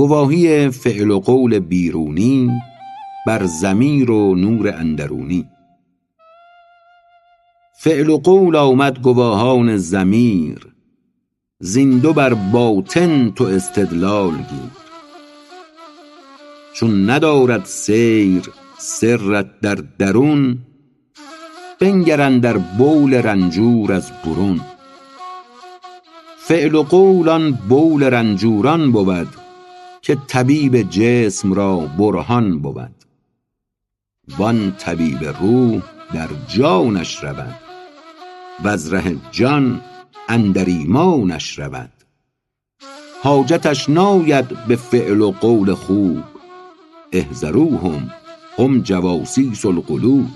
گواهی فعل و قول بیرونی بر ضمیر و نور اندرونی. فعل و قول آمد گواهان ضمیر، زیندو بر باطن تو استدلال گیر. چون ندارد سیر سرت در درون، بنگرن در بول رنجور از برون. فعل و قول آن بول رنجوران بود، که طبیب جسم را برهان بود. وان طبیب روح در جانش رود، وز ره جان اندر ایمانش رود. حاجتش ناید به فعل و قول خوب، احذروهم هم جواسیس القلوب.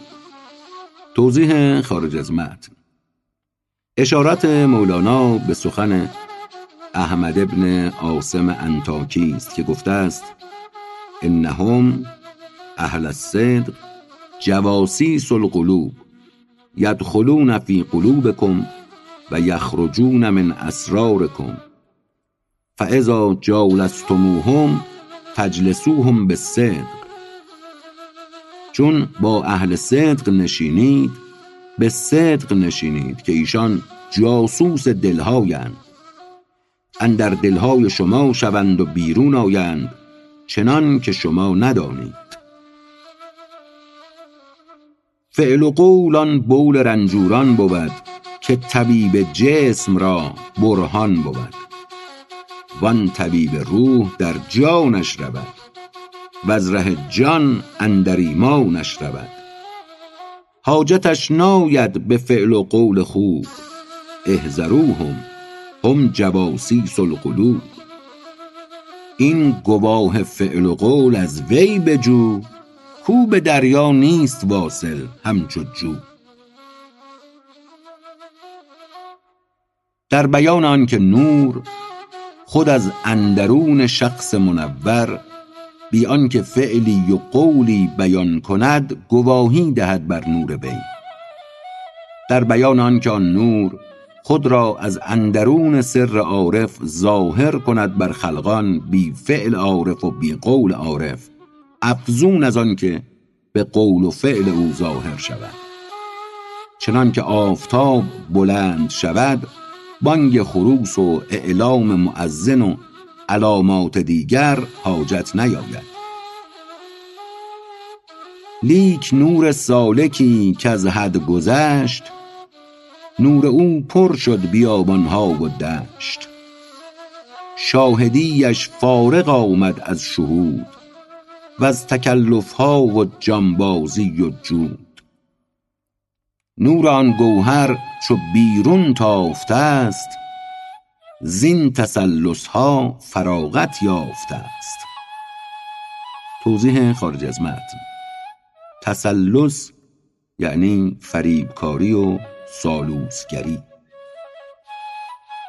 توضیح خارج از متن. اشارت مولانا به سخن احمد ابن عاصم انطاکی است که گفته است انهم اهل الصدق جواسیس القلوب یدخلون فی قلوبکم و یخرجون من اسرارکم فاذا جالستموهم فجلسوهم بالصدق. چون با اهل صدق نشینید به صدق نشینید که ایشان جاسوس دلهایند، اندر دلهای شما شوند و بیرون آیند چنان که شما ندانید. فعل و قول آن بول رنجوران بود، که طبیب جسم را برهان بود. وان طبیب روح در جانش رود، وز ره جان اندر ایمانش رود. حاجتش ناید به فعل و قول خوب، احذروهم هم جواسیس القلوب. این گواه فعل و قول از وی بجو، کو به دریا نیست واصل همچو جو. در بیان آن که نور خود از اندرون شخص منور، بی آن که فعلی و قولی بیان کند گواهی دهد بر نور وی. در بیان آن که آن نور خود را از اندرون سر عارف ظاهر کند بر خلقان، بی فعل عارف و بی قول عارف، افزون از آن که به قول و فعل او ظاهر شود. چنان که آفتاب بلند شود، بانگ خروس و اعلام مؤذن و علامات دیگر حاجت نیاید. لیک نور سالکی که از حد گذشت، نور او پر شد بیابانها و دشت. شاهدیش فارغ آمد از شهود، و از تکلفها و جانبازی و جود. نور آن گوهر چو بیرون تافته است، زین تسلسها فراغت یافته است. توضیح خارج از متن. تسلس یعنی فریبکاری و سالوسگری.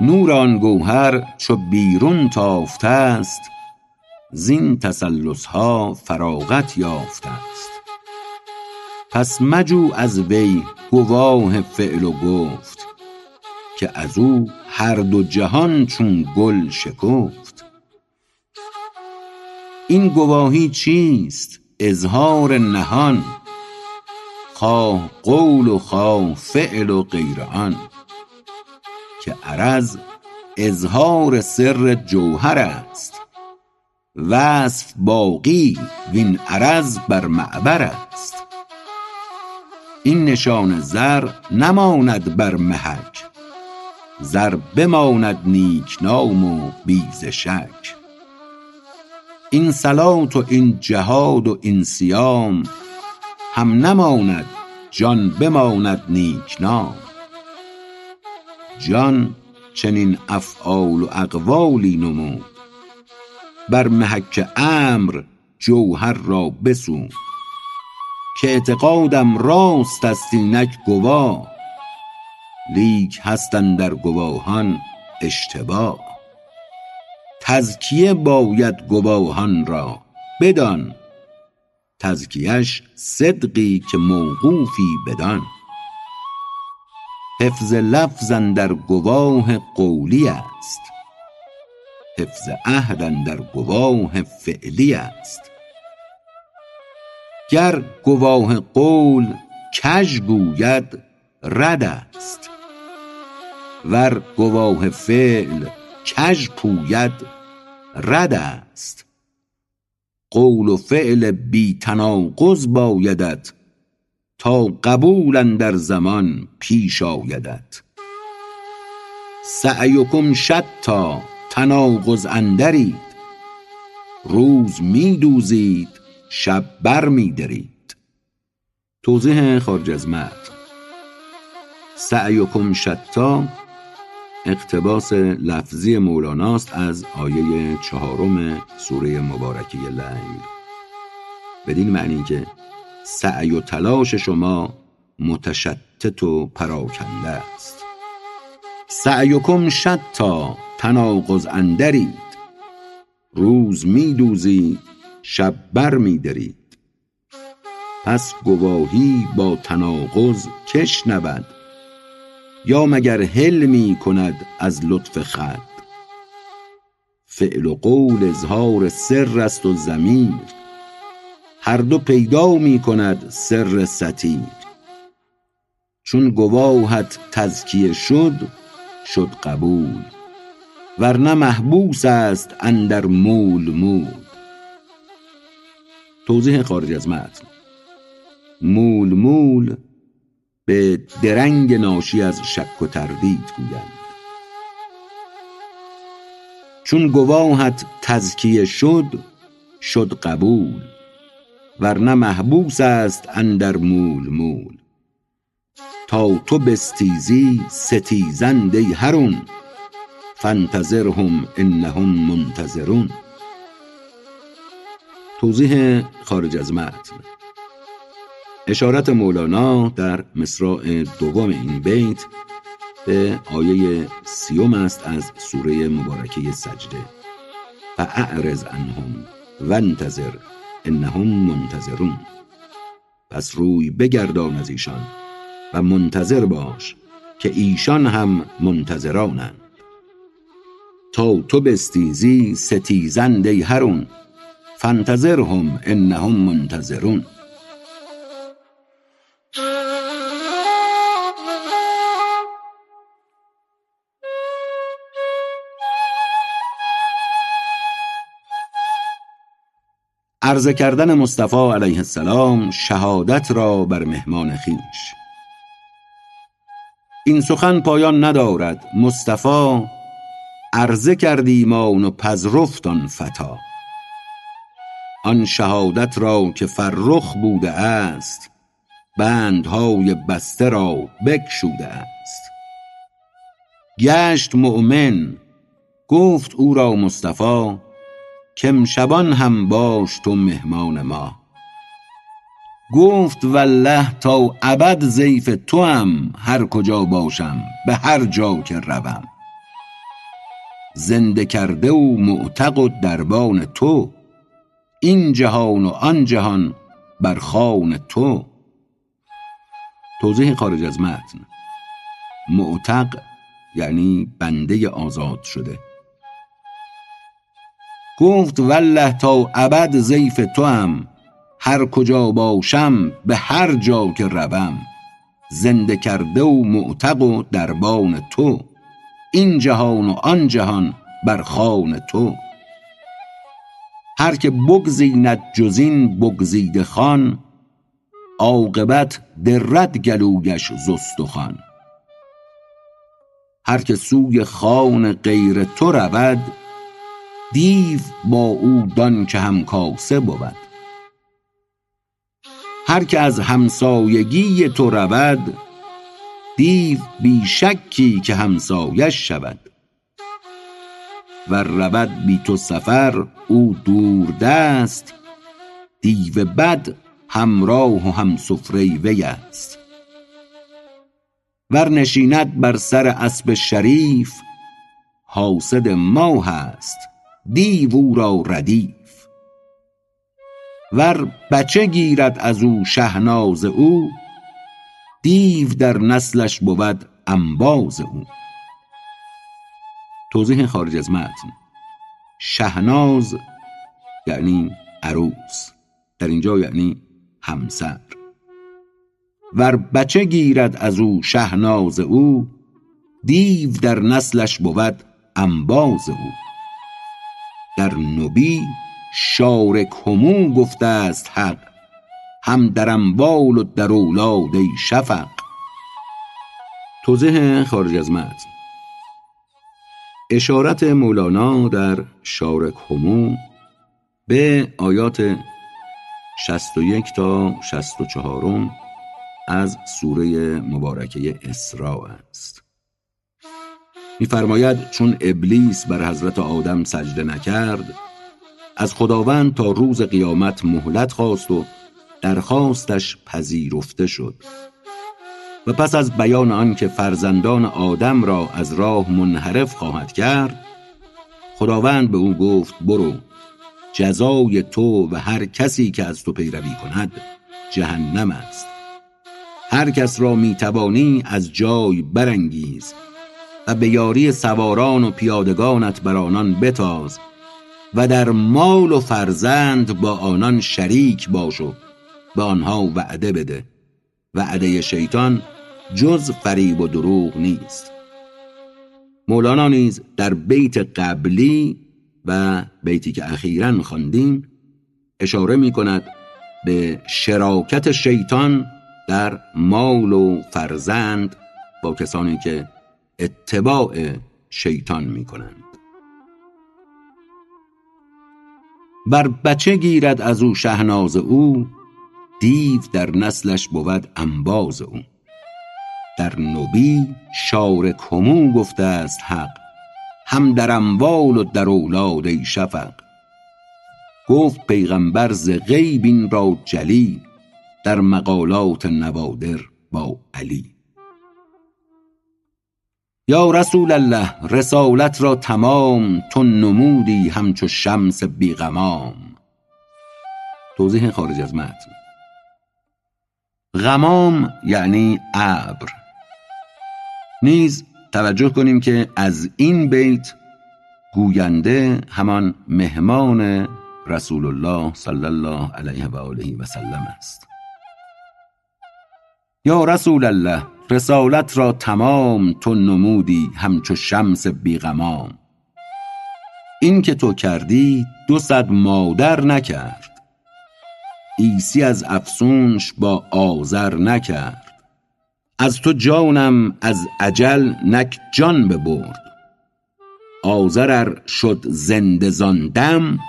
نور آن گوهر چو بیرون تافته است، زین تسلسها فراغت یافته است. پس مجو از وی گواه فعل و گفت، که از او هر دو جهان چون گل شکفت. این گواهی چیست؟ اظهار نهان، خواه قول و خواه فعل و غیر آن. که عرض اظهار سر جوهر است، وصف باقی وین عرض بر معبر است. این نشان زر نماند بر محک، زر بماند نیک نام و بیز شک. این صلات و این جهاد و این صیام، هم نماند جان بماند نیک نام. جان چنین افعال و اقوالی نمود، بر محک امر جوهر را بسو. که اعتقادم راست است اینک گواه، لیک هستند در گواهان اشتباه. تزکیه باید گواهان را بدان، تزکیهش صدقی که موقوفی بدان. حفظ لفظ اندر گواه قولی است، حفظ عهد اندر گواه فعلی است. گر گواه قول کژ گوید رد است، ور گواه فعل کژ پوید رد است. قول و فعل بی تناقض بایدت، تا قبول اندر زمان پیش آیدت. سعیکم شتا تناقض اندرید، روز می دوزید شب بر می درید. توضیح خارج از متن. سعیکم شتا اقتباس لفظی مولاناست از آیه 4 سوره مبارکه لیل، بدین معنی که سعی و تلاش شما متشتت و پراکنده است. سعیکم شتا تناقض اندرید، روز می دوزید شب بر می درید. پس گواهی با تناقض کش نبد، یا مگر هل می کند از لطف خود. فعل و قول اظهار سر است و ضمیر، هر دو پیدا می کند سر ستیر. چون گواهت تزکیه شد قبول، ورنه محبوس است اندر مول. توضیح خارج از متن. مول به درنگ ناشی از شک و تردید گویند. چون گواهت تزکیه شد قبول، ورنه محبوس است اندر مول. تا تو بستیزی ستیزند ای هرون، فانتظرهم انهم منتظرون. توضیح خارج از متن. اشارت مولانا در مصرع دوم این بیت به آیه 30 است از سوره مبارکه سجده، فاعرض عنهم وانتظر انهم منتظرون. پس روی بگردان از ایشان و منتظر باش که ایشان هم منتظرانند. تا تو بستیزی ستیزند ای هرون، فانتظرهم انهم منتظرون. عرض کردن مصطفی علیه السلام شهادت را بر مهمان خویش. این سخن پایان ندارد مصطفی، عرض کردیم آن و پذرفت آن فتا. آن شهادت را که فرخ بوده است، بندهای بسته را بگشوده است. گشت مؤمن، گفت او را مصطفی، کم شبان هم باش تو مهمان ما. گفت والله تا ابد ضیف توام، هر کجا باشم به هر جا که روم. زنده کرده و معتق و دربان تو، این جهان و آن جهان بر خوان تو. توضیح خارج از متن. معتق یعنی بنده آزاد شده. گفت والله تا ابد ضیف توام، هر کجا باشم به هر جا که روم. زنده کرده و معتق و دربان تو، این جهان و آن جهان بر خوان تو. هر که بگزیند جز این بگزیده خوان، عاقبت درد گلویش ز استخوان. هر که سوی خوان غیر تو رود، دیو با او دان که همکاسه بود. هر که از همسایگی تو رود، دیو بی شکی که همسایش شود. و رود بی تو سفر او دور دست، دیو بد همراه و همسفره وی است. ور نشیند بر سر اسب شریف، حاسد ما هست دیو او را ردیف. ور بچه گیرد از او شهناز او، دیو در نسلش بود انباز او. توضیح خارج از متن. شهناز یعنی عروس، در اینجا یعنی همسر. ور بچه گیرد از او شهناز او، دیو در نسلش بود انباز او. در نبی شارک همو گفته است حق، هم در انبال و در اولاد ای شفق. توضیح خارج از متن. اشارت مولانا در شارک همو به آیات 61 تا 64 از سوره مبارکه اسراء است. می‌فرماید چون ابلیس بر حضرت آدم سجده نکرد، از خداوند تا روز قیامت مهلت خواست و درخواستش پذیرفته شد. و پس از بیان آن که فرزندان آدم را از راه منحرف خواهد کرد، خداوند به او گفت برو، جزای تو و هر کسی که از تو پیروی کند جهنم است. هر کس را میتوانی از جای برانگیز و به یاری سواران و پیادگانت بر آنان بتاز و در مال و فرزند با آنان شریک باش و به آنها وعده بده. وعده شیطان جز فریب و دروغ نیست. مولانا نیز در بیت قبلی و بیتی که اخیراً خواندیم اشاره می کند به شراکت شیطان در مال و فرزند با کسانی که اتباع شیطان می کنند. بر بچه گیرد از او شهناز او، دیو در نسلش بود انباز او. در نبی شارک همو گفته است حق، هم در اموال و در اولاد ای شفق. گفت پیغمبر ز غیب این را جلی، در مقالات نوادر با علی. یا رسول الله رسالت را تمام، تو نمودی همچو شمس بیغمام. توضیح خارج از متن. غمام یعنی ابر. نیز توجه کنیم که از این بیت گوینده همان مهمان رسول الله صلی الله علیه و آله و سلم است. یا رسول الله رسالت را تمام، تو نمودی همچو شمس بیغمام. این که تو کردی 200 مادر نکرد، عیسی از افسونش با آذر نکرد. از تو جانم از اجل نک جان ببرد، آذر ار شد زنده زان دم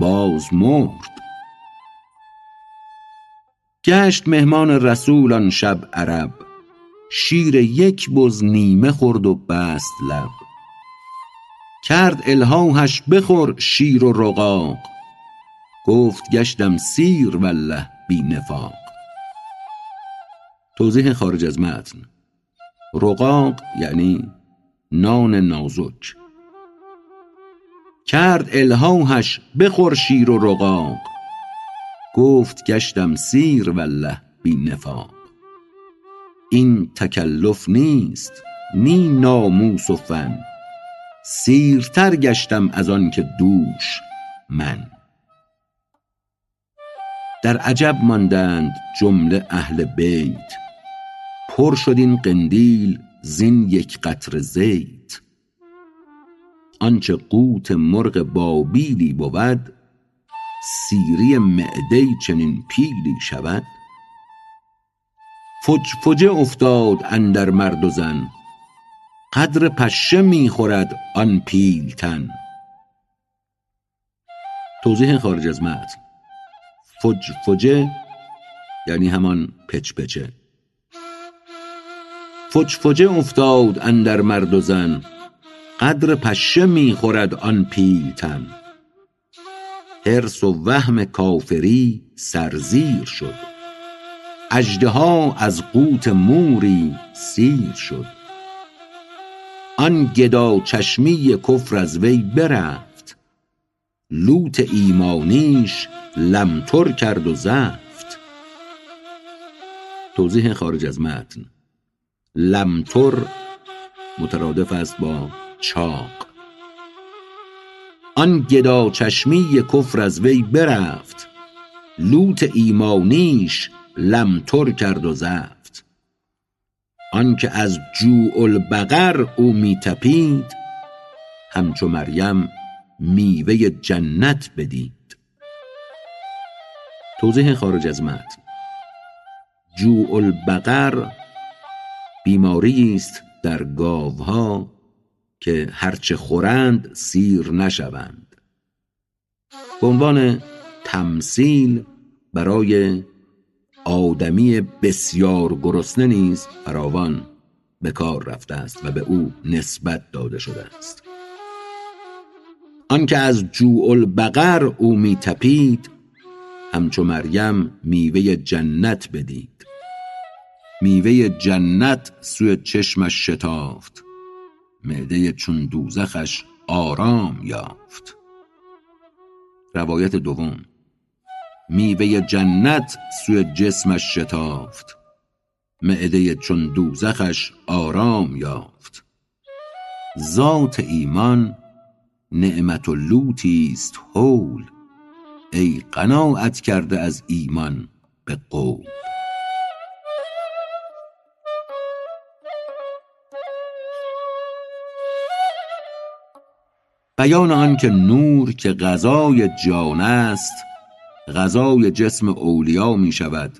باز مرد. گشت مهمان رسول آن شب عرب، شیر یک بز نیمه خورد و بست لب. کرد الهاهش بخور شیر و رقاق، گفت گشتم سیر والله بی نفاق. توضیح خارج از متن. رقاق یعنی نان نازک. کرد الهاهش بخور شیر و رقاق، گفت گشتم سیر والله بی نفاق. این تکلف نیست نی ناموس و فن، سیرتر گشتم از آن که دوش من. در عجب ماندند جمله اهل بیت، پر شد این قندیل زین یک قطره زیت. آنچه قوت مرغ بابیلی بود، سیری معده چنین پیلی شود. فجفجه افتاد اندر مرد و زن، قدر پشه میخورد آن پیل تن. توضیح خارج از متن. فجفجه یعنی همان پچپچه. فجفجه افتاد اندر مرد و زن، قدر پشه میخورد آن پیلتن. حرص و وهم کافری سرزیر شد، اژدها از قوت موری سیر شد. آن گدا چشمی کفر از وی برفت، لوت ایمانیش لمتر کرد و زفت. توضیح خارج از متن. لمتر مترادف است با چاق. آن گدا چشمی کفر از وی برفت، لوت ایمانیش لمتر کرد و زفت. آن که از جوع البقر او می تپید، همچو مریم میوه جنت بدید. توضیح خارج از متن. جوع البقر بیماری است در گاوها که هرچه خورند سیر نشوند. به عنوان تمثیل برای آدمی بسیار گرسنه نیز فراوان به کار رفته است و به او نسبت داده شده است. آن که از جوع البقر او می تپید، همچو مریم میوه جنت بدید. میوه جنت سوی چشمش شتافت، معده چون دوزخش آرام یافت. روایت دوم. میوه جنت سوی جسمش شتافت، معده چون دوزخش آرام یافت. ذات ایمان نعمت و لوتیست هول، ای قناعت کرده از ایمان به قول. بیان آن که نور که غذای جان است، غذای جسم اولیا می شود،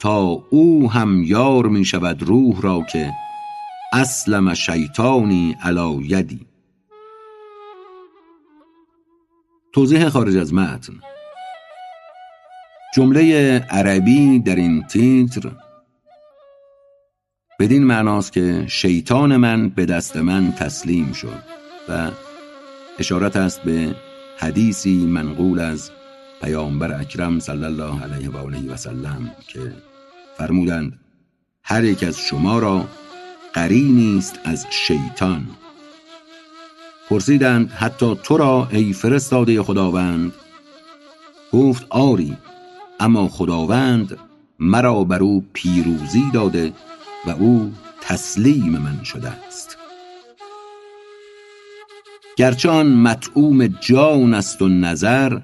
تا او هم یار می شود روح را که اسلم شیطانی علی یدی. توضیح خارج از متن. جمله عربی در این تیتر بدین معناست که شیطان من به دست من تسلیم شد و اشارت است به حدیثی منقول از پیامبر اکرم صلی الله علیه و آله و سلم که فرمودند هر یک از شما را قرینی است از شیطان. پرسیدند حتی تو را ای فرستاده خداوند؟ گفت آری، اما خداوند مرا بر او پیروزی داده و او تسلیم من شده است. گرچه آن مطعوم جان است و نظر،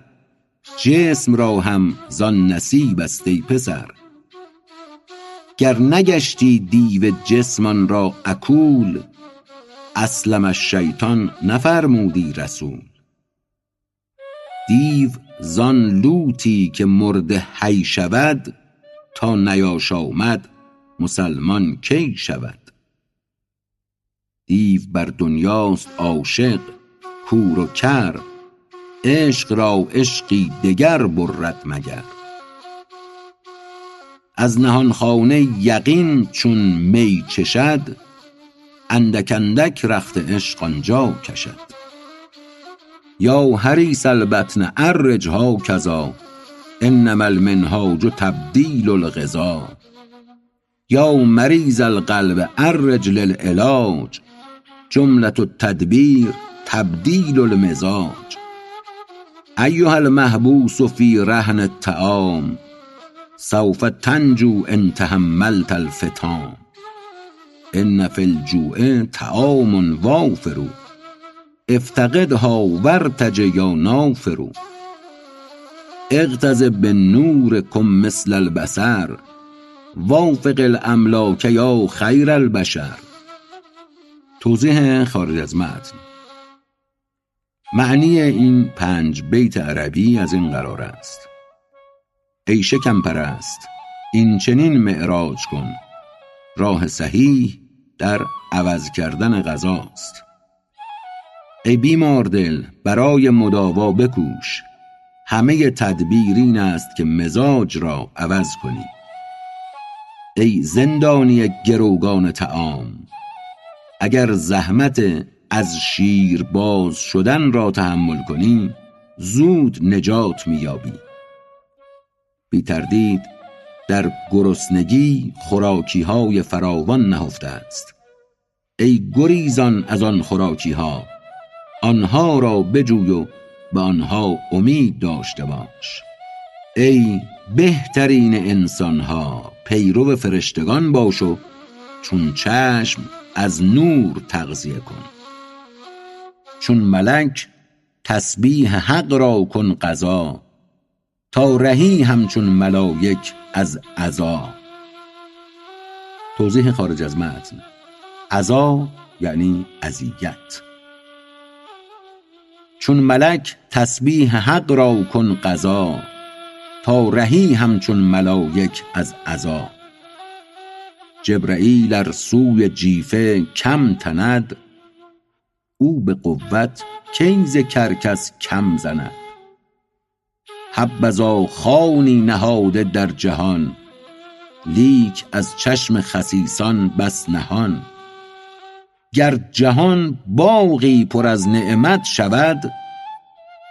جسم را هم زان نصیب است ای پسر. گر نگشتی دیو جسمان را عقول، اسلم شیطان نفرمودی رسول. دیو زان لوتی که مرده حی شود، تا نیاش آمد مسلمان کی شود. دیو بر دنیاست عاشق کور و کر، عشق را عشقی دگر برد مگر. از نهان خانه یقین چون می چشد، اندک اندک رخت عشق آنجا کشد. یا حریص البطن ارجها کذا، انما المنهاج تبدیل الغذا. یا مریض القلب ارج للعلاج، جمله التدبیر تبدیل المزاج. ایها المحبوس فی رهن الطعام، سوف تنجو ان تحملت الفتام. ان فی الجوع طعام وافر، افتقدها وارتج یا نافر. اغتذ بالنورکم مثل البصر، وافق الاملاک یا خیر البشر. توضیح خارج از متن. معنی این 5 بیت عربی از این قرار است: ای شکم پرست، این چنین معراج کن. راه صحیح در عوض کردن غذاست. ای بیمار دل، برای مداوا بکوش. همه تدبیر این است که مزاج را عوض کنی. ای زندانی گروگان طعام، اگر زحمت از شیر باز شدن را تحمل کنی، زود نجات میابی. بی تردید در گرسنگی خوراکی های فراوان نهفته است. ای گریزان از آن خوراکی ها، آنها را بجوی و به آنها امید داشته باش. ای بهترین انسان ها، پیرو فرشتگان باش و چون چشم از نور تغذیه کن. چون ملک تسبیح حق را کن قضا، تا رهی همچون ملائک از عزا. توضیح خارج از متن. عزا یعنی اذیت. چون ملک تسبیح حق را کن قضا، تا رهی همچون ملائک از عزا. جبرئیل ار سوی جیفه کم تند، او به قوت کی ز کرکس کم زند. حبذا خانی نهاده در جهان، لیک از چشم خسیسان بس نهان. گر جهان باغی پر از نعمت شود،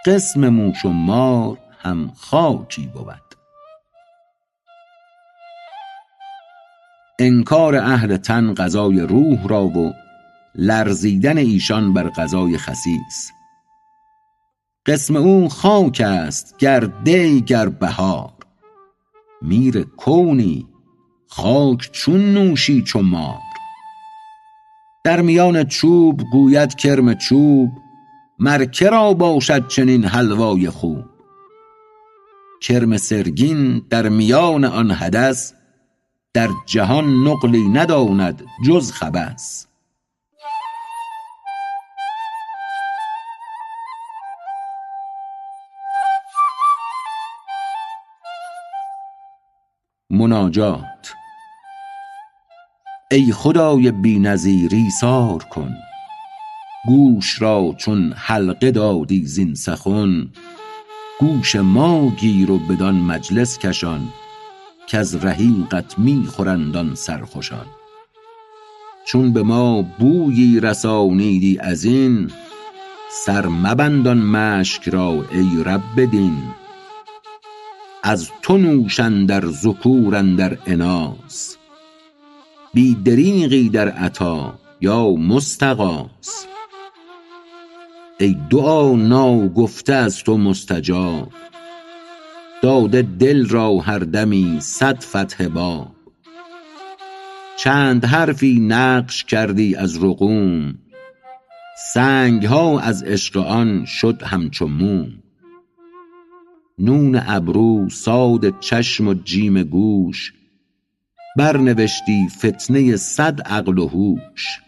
قسم موش و مار هم خاکی بود. انکار اهل تن غذای روح را و لرزیدن ایشان بر غذای خسیس. قسم او خاک است گر دی گر بهار، میر کونی خاک چون نوشی چو مار. در میان چوب گوید کرم چوب، مرکه را باشد چنین حلوای خوب. کرم سرگین در میان آن حدث، در جهان نقلی نداند جز خبث. مناجات. ای خدای بی‌نظیری سار کن، گوش را چون حلقه دادی زین سخن. گوش ما گیر و بدان مجلس کشان، کز رحیقت می خورندان سرخوشان. چون به ما بویی رسانیدی از این، سر مبندان مشک را ای رب دین. از تو نوشن در ذکورن در اناس، بی دریغی در عطا یا مستغاث. ای دعا ناگفته از تو مستجاب، داده دل را هر دمی صد فتح باب. چند حرفی نقش کردی از رقوم، سنگ ها از عشق آن شد همچو موم. نون ابرو صاد چشم و جیم گوش، برنوشتی فتنه صد عقل و هوش.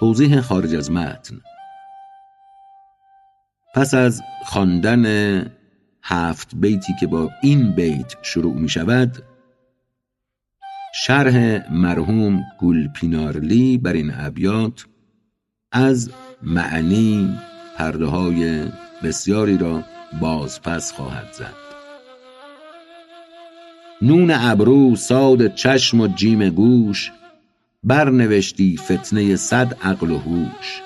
توضیح خارج از متن. پس از خواندن 7 بیتی که با این بیت شروع می شود، شرح مرحوم گلپینارلی بر این ابیات از معنی پرده‌های بسیاری را باز پس خواهد زد. نون ابرو صاد چشم و جیم گوش، برنوشتی فتنه صد عقل و هوش.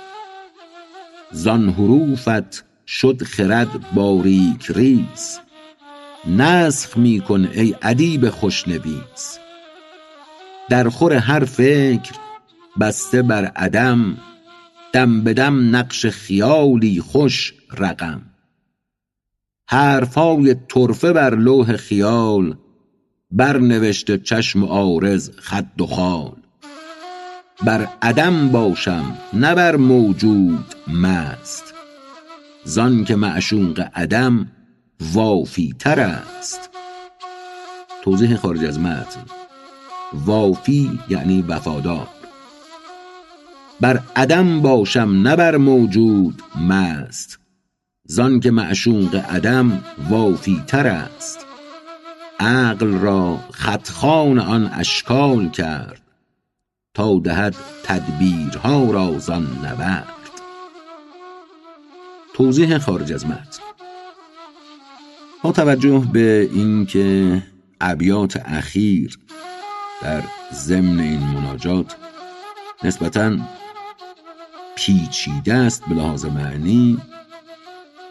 زان حروفت شد خرد باریک ریز، نسخ می کن ای ادیب خوشنویس. در خور هر فکر بسته بر عدم، دم به دم نقش خیالی خوش رقم. حرفای طرفه بر لوح خیال، برنوشته چشم عارض خد و خال. بر عدم باشم نه بر موجود مست، زان که معشوق عدم وافی تر است. توضیح خارج از متن. وافی یعنی وفادار. بر عدم باشم نه بر موجود مست، زان که معشوق عدم وافی تر است. عقل را خطخوان آن اشکال کرد، تا دهد تدبیرها را زان نبرد. توضیح خارج از متن. با توجه به اینکه ابیات اخیر در ضمن این مناجات نسبتاً پیچیده است به لحاظ معنی،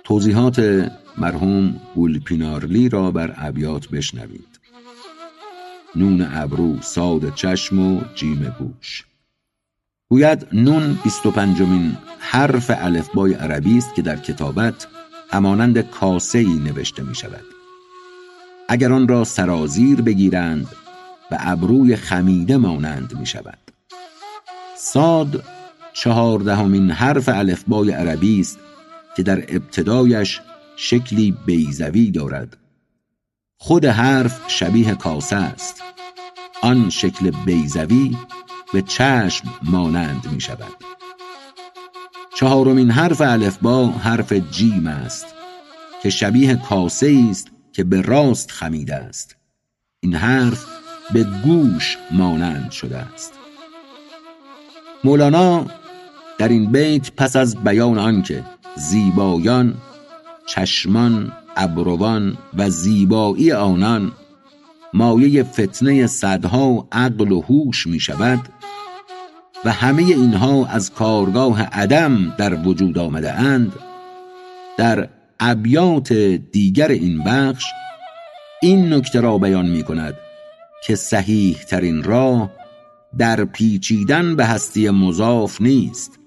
توضیحات مرحوم گلپینارلی را بر ابیات بشنوید. نون ابرو صاد چشم و جیم گوش. گوید نون 25مین حرف الفبای عربی است که در کتابت همانند کاسه‌ای نوشته می شود. اگر آن را سرازیر بگیرند و ابروی خمیده مانند می شود. صاد 14مین حرف الفبای عربی است که در ابتدایش شکلی بیضوی دارد. خود حرف شبیه کاسه است. آن شکل بیضوی به چشم مانند می شود. چهارمین حرف الفبا حرف جیم است که شبیه کاسه است که به راست خمیده است. این حرف به گوش مانند شده است. مولانا در این بیت پس از بیان آنکه زیبایان، چشمان، ابروان و زیبایی آنان مایه فتنه صدها و عقل و هوش می شود و همه اینها از کارگاه عدم در وجود آمده اند، در ابیات دیگر این بخش این نکته را بیان می کند که صحیح ترین راه در پیچیدن به هستی مضاف نیست،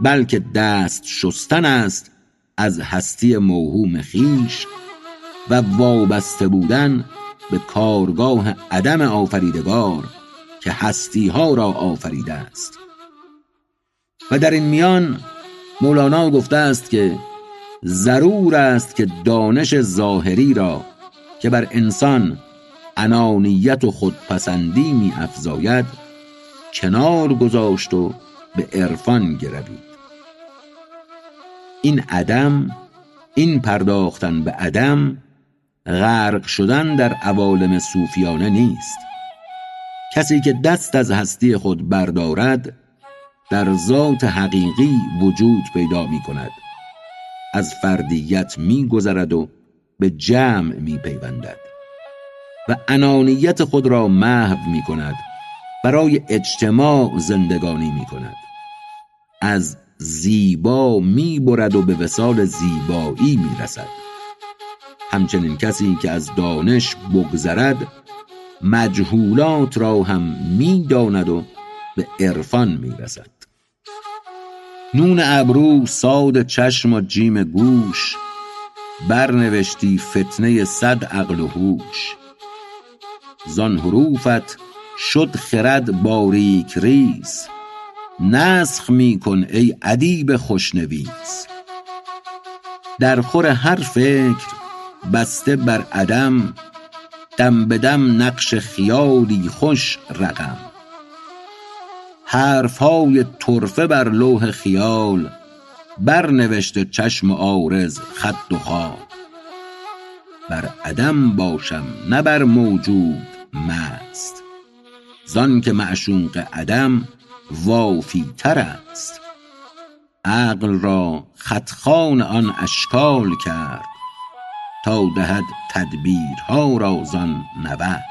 بلکه دست شستن است از هستی موهوم خیش و وابسته بودن به کارگاه عدم آفریدگار که هستی ها را آفریده است. و در این میان مولانا گفته است که ضرور است که دانش ظاهری را که بر انسان انانیت و خودپسندی می افزاید کنار گذاشت و به عرفان گروید. این عدم، این پرداختن به عدم، غرق شدن در عوالم صوفیانه نیست. کسی که دست از هستی خود بردارد در ذات حقیقی وجود پیدا می کند، از فردیت می گذرد و به جمع می پیوندد و انانیت خود را محو می کند، برای اجتماع زندگانی می کند، از زیبا می برد و به وصال زیبایی می رسد. همچنین کسی که از دانش بگذرد مجهولات را هم می داند و به عرفان می رسد. نون ابرو، صاد چشم و جیم گوش، برنوشتی فتنه صد عقل و هوش. زان حروفت شد خرد باریک ریز، نسخ می کن ای ادیب خوشنویس. در خور هر فکر بسته بر عدم، دم به دم نقش خیالی خوش رقم. حرفهای طرفه بر لوح خیال، برنوشته چشم عارض خط و خال. بر عدم باشم نه بر موجود مست، زان که معشوق عدم وافی تر است. عقل را خطخوان آن اشکال کرد، تا دهد تدبیرها را زان نبرد.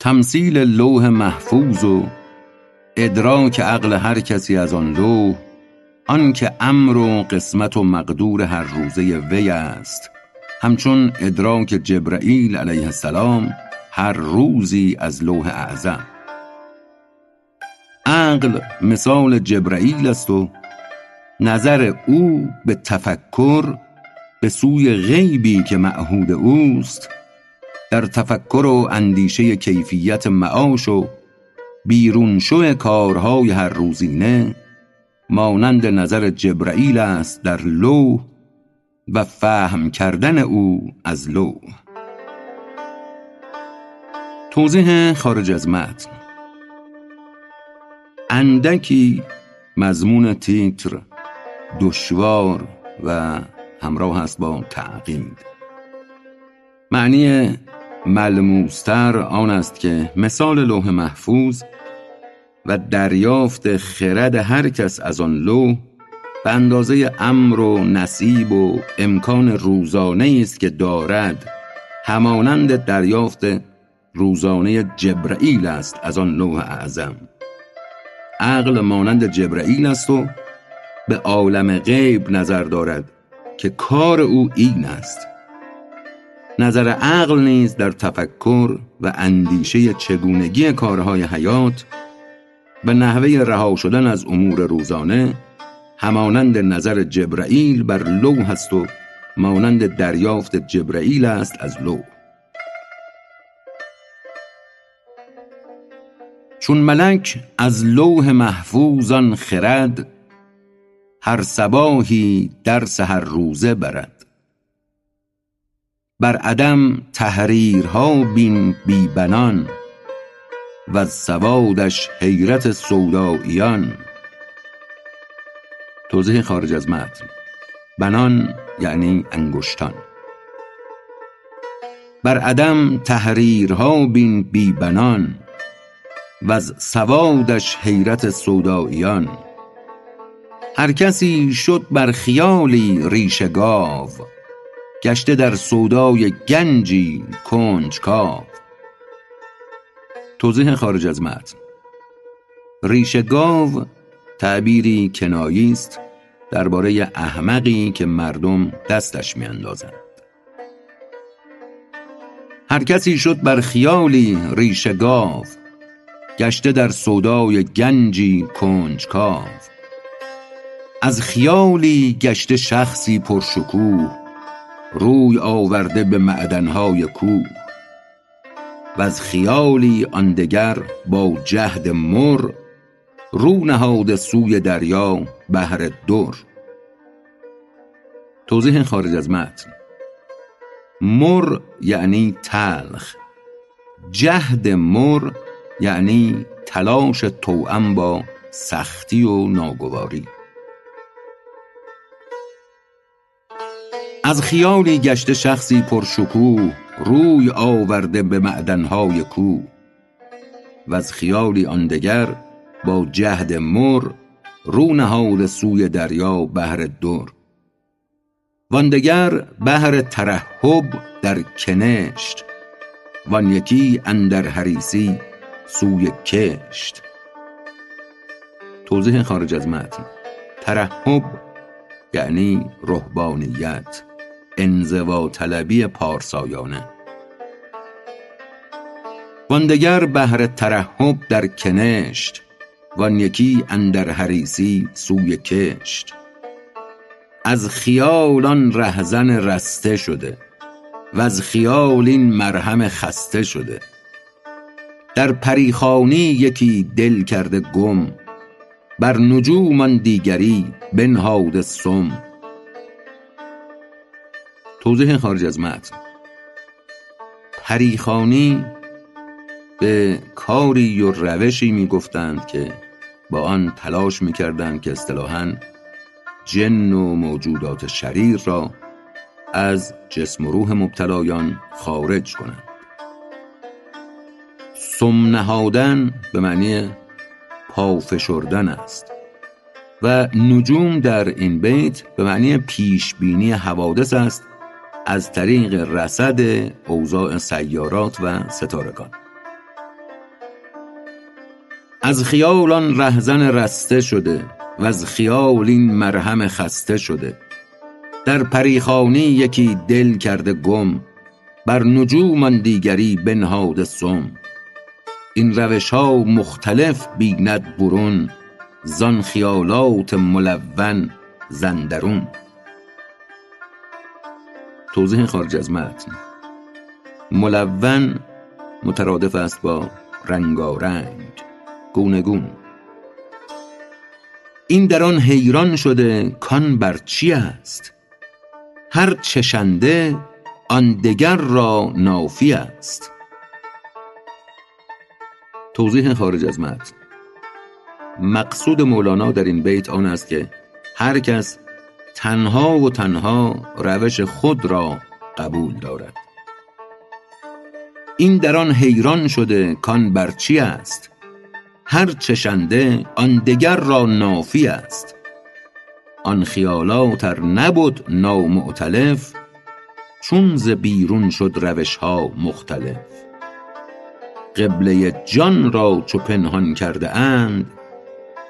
تمثیل لوح محفوظ و ادراک عقل هر کسی از آن لوح، آن که امر و قسمت و مقدور هر روزه وی است، همچون ادراک جبرائیل علیه السلام هر روزی از لوح اعظم. عقل مثال جبرائیل است و نظر او به تفکر به سوی غیبی که معهود اوست، در تفکر و اندیشه کیفیت معاش و بیرونشو کارهای هر روزینه مانند نظر جبرائیل است در لوح و فهم کردن او از لوح. توضیح خارج از متن. اندکی مضمون تیتر دشوار و همراه است با تعقید. معنی ملموستر آن است که مثال لوح محفوظ و دریافت خرد هر کس از آن لوح به اندازه امر و نصیب و امکان روزانه است که دارد، همانند دریافت روزانه جبرئیل است از آن لوح اعظم. عقل مانند جبرئیل است و به عالم غیب نظر دارد که کار او این است. نظر عقل نیز در تفکر و اندیشه چگونگی کارهای حیات به نحوه رها شدن از امور روزانه همانند نظر جبرئیل بر لوح است و مانند دریافت جبرئیل است از لوح. چون ملک از لوح محفوظان خرد، هر صباحی درس هر روزه برد. بر عدم تحریرها بین بیبنان، و سوادش حیرت سوداییان. توضیح خارج از متن. بنان یعنی انگشتان. بر عدم تحریرها بین بیبنان، و سوادش حیرت سوداییان. هر کسی شد بر خیالی ریشه گاو، گشته در سودای گنجی کنجکاو. توضیح خارج از متن. ریشه گاو تعبیری کنایی است درباره احمقی که مردم دستش میاندازند. هر کسی شد بر خیالی ریشه گاو، گشته در سودای گنجی کنجکاو. از خیالی گشته شخصی پرشکوه، روی آورده به معدنهای کوه. و از خیالی آن دگر با جهد مر، رو نهاد سوی دریا بحر در. توضیح خارج از متن. مر یعنی تلخ، جهد مر یعنی تلاش توأم با سختی و ناگواری. از خیالی گشته شخصی پرشکوه، روی آورده به معدنهای کوه. و از خیالی آن دگر با جهد مر، رو نهاد سوی دریا بحر در. وان دگر بحر ترحب در کنشت، وان یکی اندر حریصی سوی کشت. توضیح خارج از متن. ترحب یعنی رهبانیت، انزوا طلبی پارسایانه. وان دگر بهر ترحب در کنشت، وان یکی اندر حریصی سوی کشت. از خیالان رهزن رسته شده، و از خیالین مرهم خسته شده. در پریخانی یکی دل کرده گم، بر نجومان دیگری بنهاد سم. توضیح خارج از متن. پریخانی به کاری و روشی می گفتند که با آن تلاش می کردند که اصطلاحاً جن و موجودات شریر را از جسم و روح مبتلایان خارج کنند. سم نهادن به معنی پافشردن است و نجوم در این بیت به معنی پیشبینی حوادث است از طریق رصد اوضاع سیارات و ستارگان. از خیالان رهزن رسته شده، و از خیالین مرهم خسته شده. در پریخانی یکی دل کرده گم، بر نجومان دیگری بنهاد سم. این روش ها مختلف بیند برون، زان خیالات ملون زندرون. توضیح خارج از متن. ملون مترادف است با رنگارنگ، گونگون. این در آن حیران شده کان بر چی است، هر چشنده آن دگر را نافی است. توضیح خارج از متن. مقصود مولانا در این بیت آن است که هر کس تنها و تنها روش خود را قبول دارد. این در آن حیران شده کان برچی است، هر چشنده آن دگر را نافی است. آن خیالات ار نبود نامعتلف، چون ز بیرون شد روش ها مختلف. قبله جان را چو پنهان کرده اند،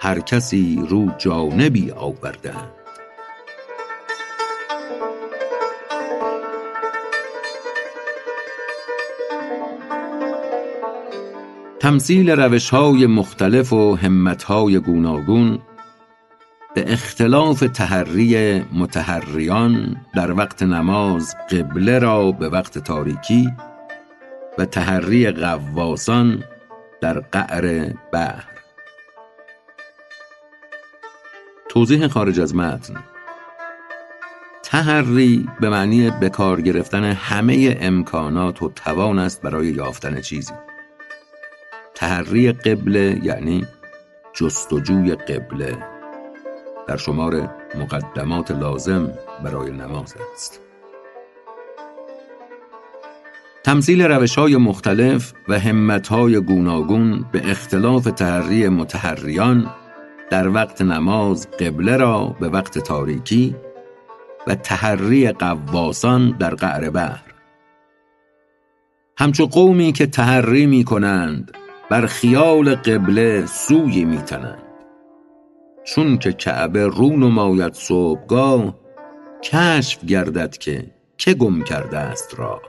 هر کسی رو جانبی آورده اند. تمثیل روش‌های مختلف و همت‌های گوناگون به اختلاف تحری متحریان در وقت نماز قبله را به وقت تاریکی و تحری غواصان در قعر بحر. توضیح خارج از متن. تحری به معنی به کار گرفتن همه امکانات و توان است برای یافتن چیزی. تحری قبله یعنی جستجوی قبله در شمار مقدمات لازم برای نماز است. تمثیل روش‌های مختلف و همت‌های گوناگون به اختلاف تحری متحریان در وقت نماز قبله را به وقت تاریکی و تحری غواصان در قعر بحر. همچو قومی که تحری می‌کنند بر خیال قبله سوی میتنند، چون که کعبه رو نماید صبحگاه، کشف گردد که گم کرده است را.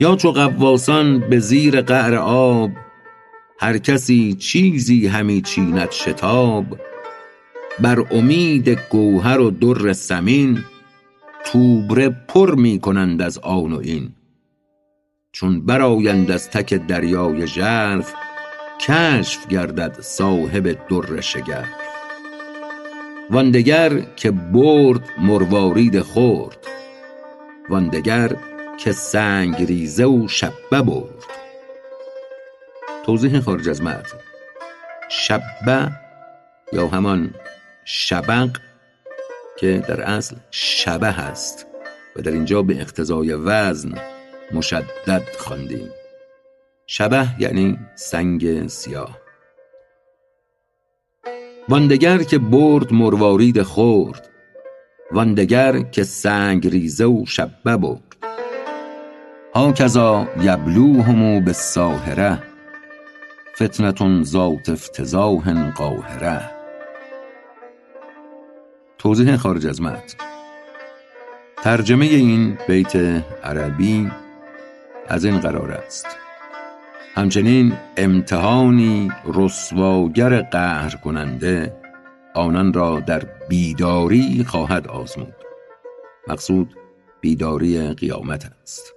یا چو غواصان به زیر قعر آب، هر کسی چیزی همی چیند شتاب. بر امید گوهر و در ثمین، توبره پر میکنند از آن و این. چون برآیند از تک دریای ژرف، کشف گردد صاحب در شگرف. وان دگر که برد مروارید خورد، وان دگر که سنگ ریزه و شبه برد. توضیح خارج از متن. شبه یا همان شبق که در اصل شبه است و در اینجا به اقتضای وزن مشدد خواندیم. شبه یعنی سنگ سیاه. واندگر که برد مروارید خورد، واندگر که سنگ ریزه و شبه برد. ها کذا یبلوهمو به ساهره، فتنتون ذات افتضاح قاهره. توضیح خارج از متن. ترجمه این بیت عربی از این قرار است: همچنین امتحانی رسواگر قهر کننده آنان را در بیداری خواهد آزمود. مقصود بیداری قیامت است.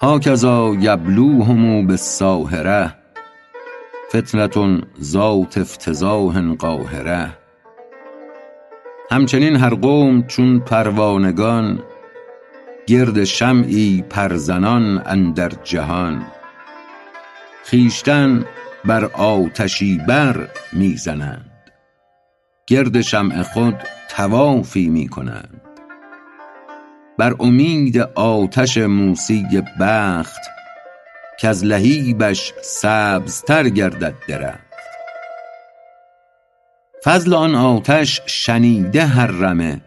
هاکذا یبلوهم بالساهره، فتنه ذات افتضاح قاهره. همچنین هر قوم چون پروانگان، گرد شمعی پرزنان اندر جهان. خیشتن بر آتشی بر میزنند، گرد شمع خود توافی میکنند. بر امید آتش موسی بخت، که از لهیبش سبزتر گردد درخت. فضل آن آتش شنیده هر رمه،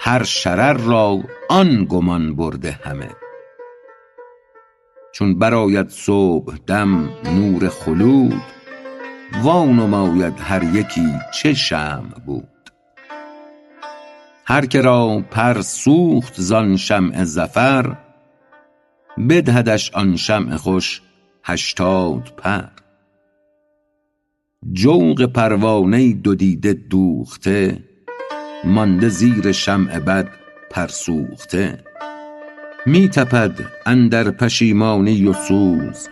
هر شرر را آن گمان برده همه. چون برآید صبح دم نور خلود، وانماید هر یکی چه شمع بود. هر که را پر سوخت زان شمع ظفر، بدهدش آن شمع خوش 80 پر. جوق پروانه دو دیده دوخته، مانده زیر شمع بد پرسوخته. می تپد اندر پشیمانی و سوز،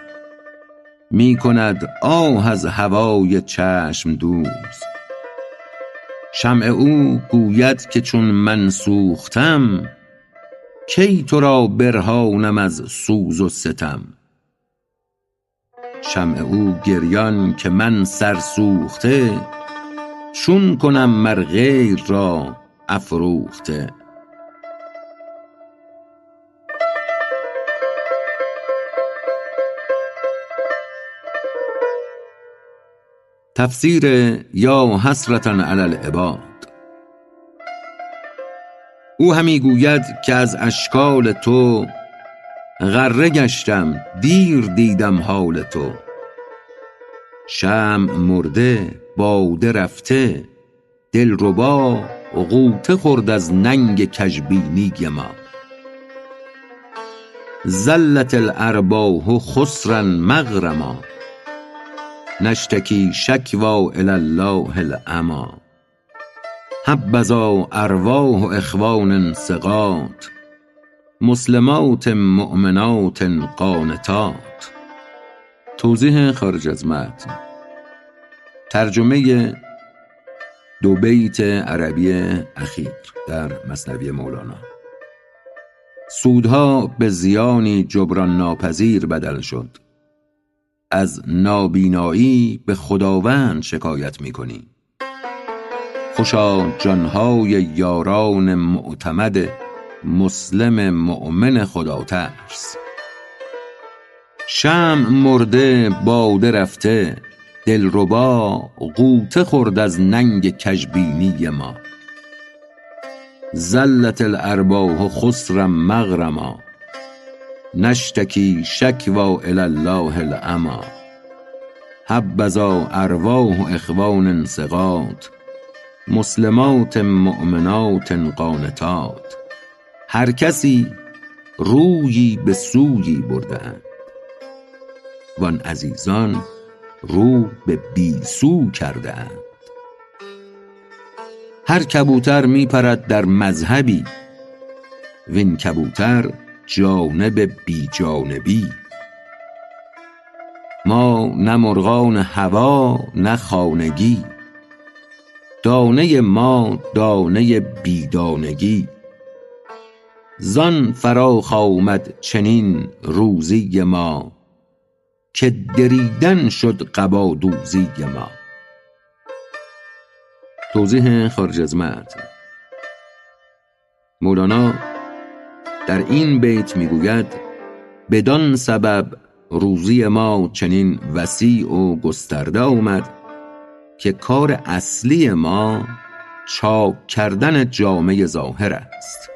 می کند آه از هوای چشم دوز. شمع او گوید که چون من سوختم، کی تو را برهانم از سوز و ستم. شمع او گریان که من سرسوخته، چون کنم مر غیر را افروخته. تفسیر یا حسرتا علی العباد. او همی گوید که از اشکال تو غره گشتم، دیر دیدم حال تو. شمع مرده، باده رفته، دلربا غوطه خورد از ننگ کژبینی ما. زلت الارباح خسرا مغرما، نشتکی شکوا الی الله الاعمی. حبذا ارواح اخوان ثقات، مسلمات مؤمنات قانتات. توضیح خارج از متن. ترجمه دو بیت عربی اخیر در مثنوی مولانا. سودها به زیانی جبران ناپذیر بدل شد. از نابینایی به خداوند شکایت می‌کنی. خوشا جانهای یاران معتمد، مسلم مؤمن خدا ترس. شمع مرده، باده رفته، دلربا غوطه خورد از ننگ کژبینی ما. زلت الارباح خسرا مغرما، نشتکی شکوا الی الله الاعمی. حبذا ارواح اخوان ثقات، مسلمات مؤمنات قانتات. هر کسی رویی به سویی برده اند، وان عزیزان رو به بیسو کرده اند. هر کبوتر می پرد در مذهبی، وین کبوتر جانب بی جانبی. ما نه مرغان هوا نه خانگی، دانه ما دانه بیدانگی. زان فراخ آمد چنین روزی ما، که دریدن شد قبادوزی ما. توضیح خارج از متن. مولانا در این بیت میگوید بدان سبب روزی ما چنین وسیع و گسترده آمد که کار اصلی ما چاک کردن جامعه ظاهر است.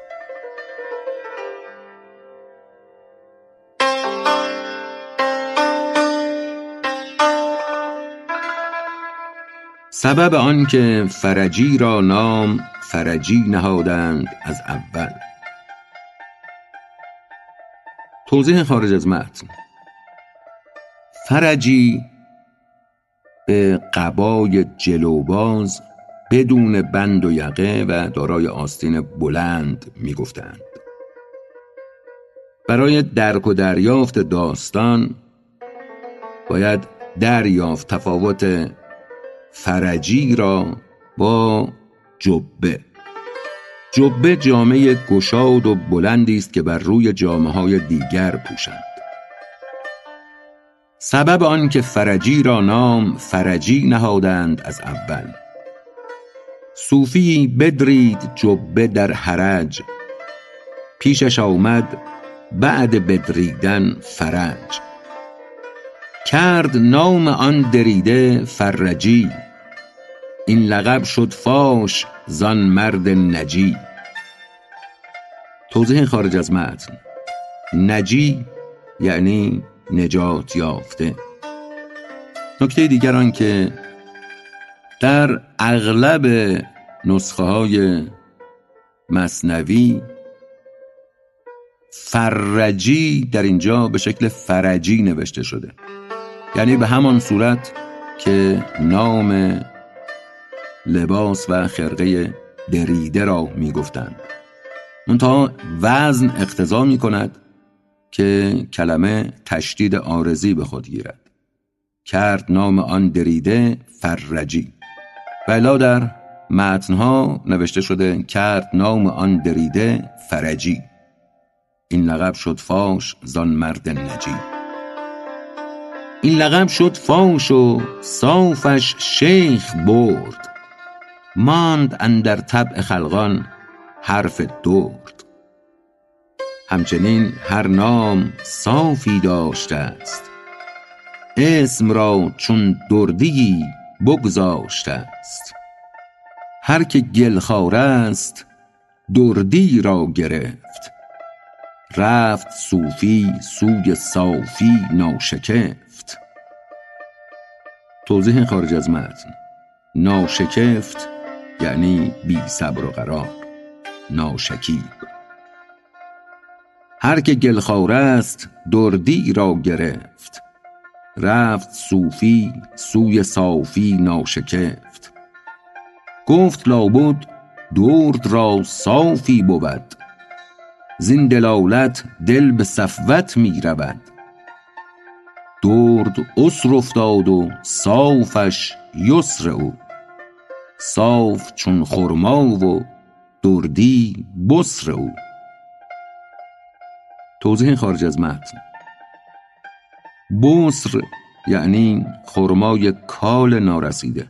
سبب آن که فرجی را نام فرجی نهادند از اول. توضیح خارج از متن. فرجی به قبای جلوباز بدون بند و یقه و دارای آستین بلند می گفتند. برای درک و دریافت داستان باید دریافت تفاوت فرجی را با جبه. جبه جامه گشاد و بلندی است که بر روی جامه‌های دیگر پوشند. سبب آن که فرجی را نام فرجی نهادند از اول. صوفی بدرید جبه در حرج، پیشش آمد بعد بدریدن فرج. کرد نام آن دریده فرجی، این لقب شد فاش زان مرد نجی. توضیح خارج از متن. نجی یعنی نجات یافته. نکته دیگر آن که در اغلب نسخه های مثنوی فرجی در اینجا به شکل فرجی نوشته شده، یعنی به همان صورت که نام لباس و خرقه دریده را می گفتند. منتها وزن اقتضا می کند که کلمه تشدید عارضی به خود گیرد. کرد نام آن دریده فرجی. بلا در متنها نوشته شده کرد نام آن دریده فرجی، این لقب شد فاش زان مرد نجی. این لقب شد فاش و صافش شیخ برد، ماند اندر طبع خلقان حرف درد. همچنین هر نام صافی داشته است، اسم را چون دردی بگذاشته است. هر که گلخوار است دردی را گرفت، رفت صوفی سوی صافی ناشکفت. توضیح خارج از متن: ناشکفت یعنی بی صبر و قرار، ناشکیب. هر که گلخوار است دردی را گرفت، رفت صوفی سوی صافی ناشکفت. گفت لابد درد را صافی بود، زین دلالت دل به صفوت می رود. درد عسر افتاد و صافش یسر او، صاف چون خرما و دردی بسر او. توضیح خارج از متن: بسر یعنی خرمای کال نارسیده.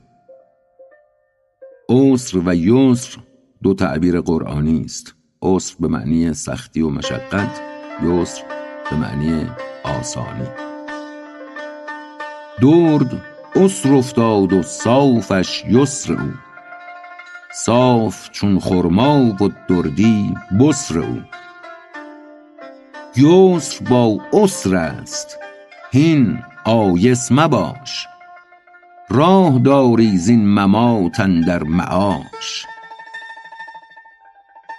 عسر و یسر دو تعبیر قرآنی است. عسر به معنی سختی و مشقت، یسر به معنی آسانی. درد عسر افتاد و صافش یسر او، صاف چون خرما و دردی بسر او. یسر با عسر است هین آیس مباش، راه داری زین ممات اندر معاش.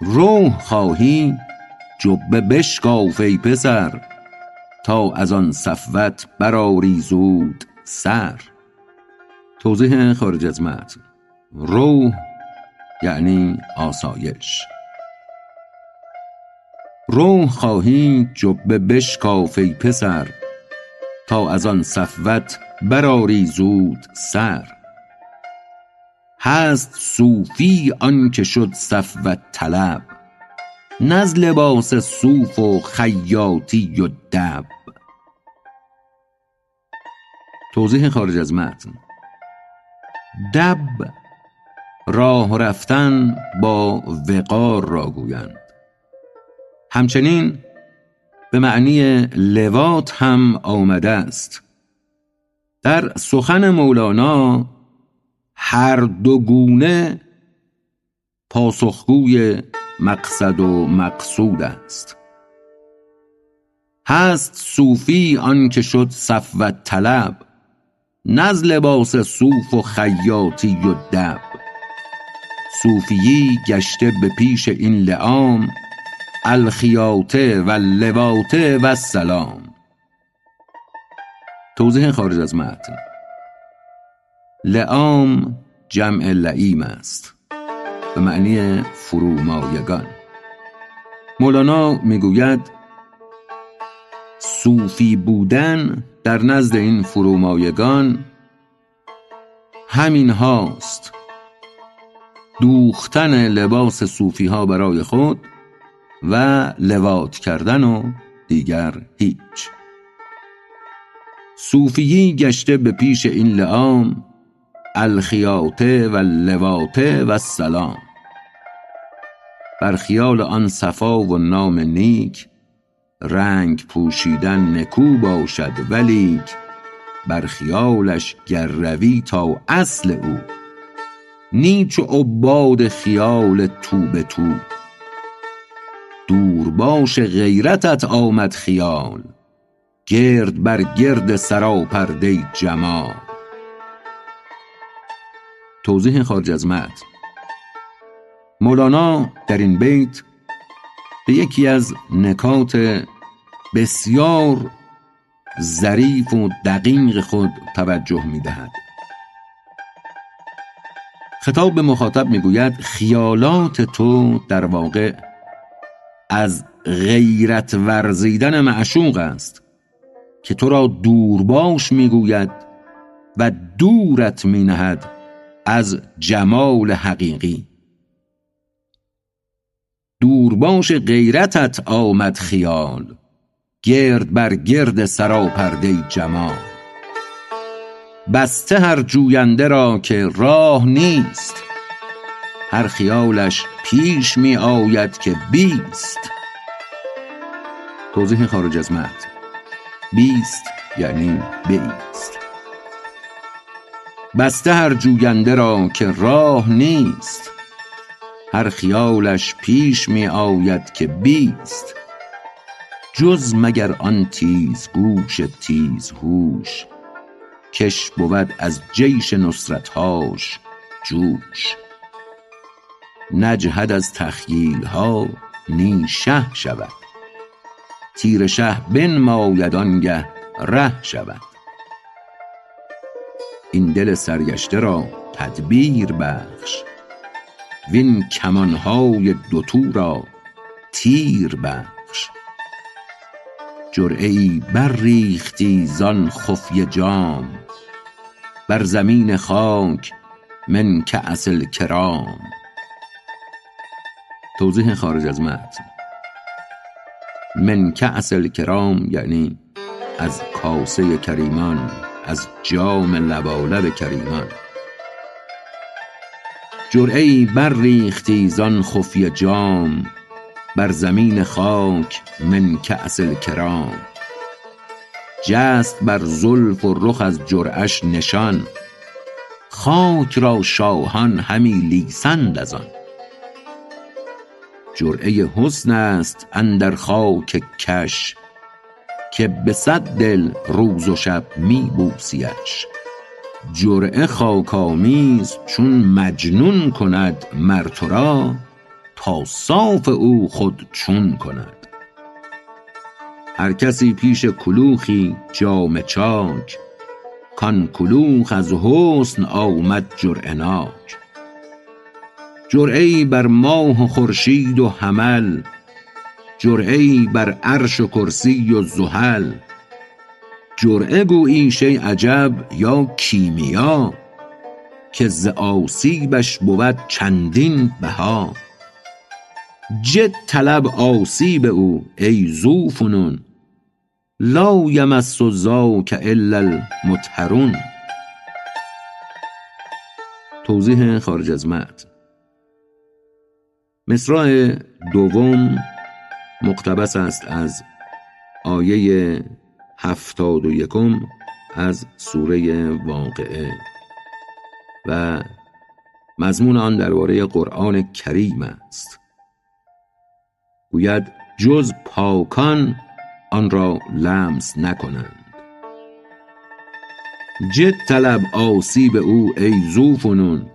روح خواهی جبه بشکاف ای پسر، تا از آن صفوت برآری زود سر. توضیح خارج از متن: روح یعنی آسایش. روح خواهی جبه بشکاف ای پسر، تا از آن صفوت برآری زود سر. هست صوفی آن که شد صفوت طلب، نز لباس صوف و خیاطی و دب. توضیح خارج از متن: دب راه رفتن با وقار را گویند. همچنین به معنی لواط هم آمده است. در سخن مولانا هر دو گونه پاسخگوی مقصد و مقصود است. هست صوفی آن که شد صفوت طلب، نز لباس صوف و خیاطی و دب. صوفیی گشته به پیش این لعام، الخیاطه و لواطه و سلام. توضیح خارج از متن: لعام جمع لعیم است به معنی فرومایگان. مولانا میگوید صوفی بودن در نزد این فرومایگان همین هاست: دوختن لباس صوفی ها برای خود و لواط کردن و دیگر هیچ. صوفیی گشته به پیش این لعام، الخیاطه و لواطه و سلام. بر خیال آن صفا و نام نیک، رنگ پوشیدن نکو باشد ولیک، بر خیالش گر روی تا اصل او، نیچ و عباد خیال تو به تو. دور باش غیرتت آمد خیال، گرد بر گرد سراپرده جمال. توضیح خارج از متن: مولانا در این بیت به یکی از نکات بسیار ظریف و دقیق خود توجه می‌دهد. خطاب به مخاطب می‌گوید خیالات تو در واقع از غیرت ورزیدن معشوق است که تو را دور باش میگوید و دورت مینهد از جمال حقیقی. دور باش غیرتت آمد خیال، گرد بر گرد سراپرده جمال. بسته هر جوینده را که راه نیست، هر خیالش پیش می آید که 20. توضیح خارج از متن: 20 یعنی بیست. بسته هر جوینده را که راه نیست، هر خیالش پیش می آید که 20. جز مگر آن تیز گوش تیز هوش، کش بود از جیش نصرتهاش جوش. نجهد از تخییل ها نیشه شود، تیر شه بنماید آنگه ره شود. این دل سرگشته را تدبیر بخش، وین کمانهای دوتو را تیر بخش. جرعه‌ای برریختی زان خفیه جام، بر زمین خاک من کأس الکرام. توضیح خارج از متن: من کأس الکرام یعنی از کاسه کریمان، از جام لبالب کریمان. جرعه‌ای برریختی زان خفیه جام، بر زمین خاک من کأس الکرام. جست بر زلف و رخ از جرعش نشان، خاک را شاهان همی لیسند از آن. جرعه حسن است اندر خاک کش، که به صد دل روز و شب می بوسیش. جرعه خاک‌آمیز چون مجنون کند مر تو را، تا صاف او خود چون کند. هر کسی پیش کلوخی جام چاک، کان کلوخ از حسن آمد جرعه ناک. جرعه‌ای بر ماه و خورشید و حمل، جرعه‌ای بر عرش و کرسی و زحل. جرعه گویی شیء عجب یا کیمیا، که ز آسیبش بود چندین بها. جد طلب آسیب او ای ذوفنون، لا یمس ذاک الا المطهرون. توضیح خارج از متن: مصرع دوم مقتبس است از آیه 71 از سوره واقعه و مضمون آن درباره قرآن کریم است. گوید جز پاکان آن را لمس نکنند. جد طلب آسیب او ای ذوفنون،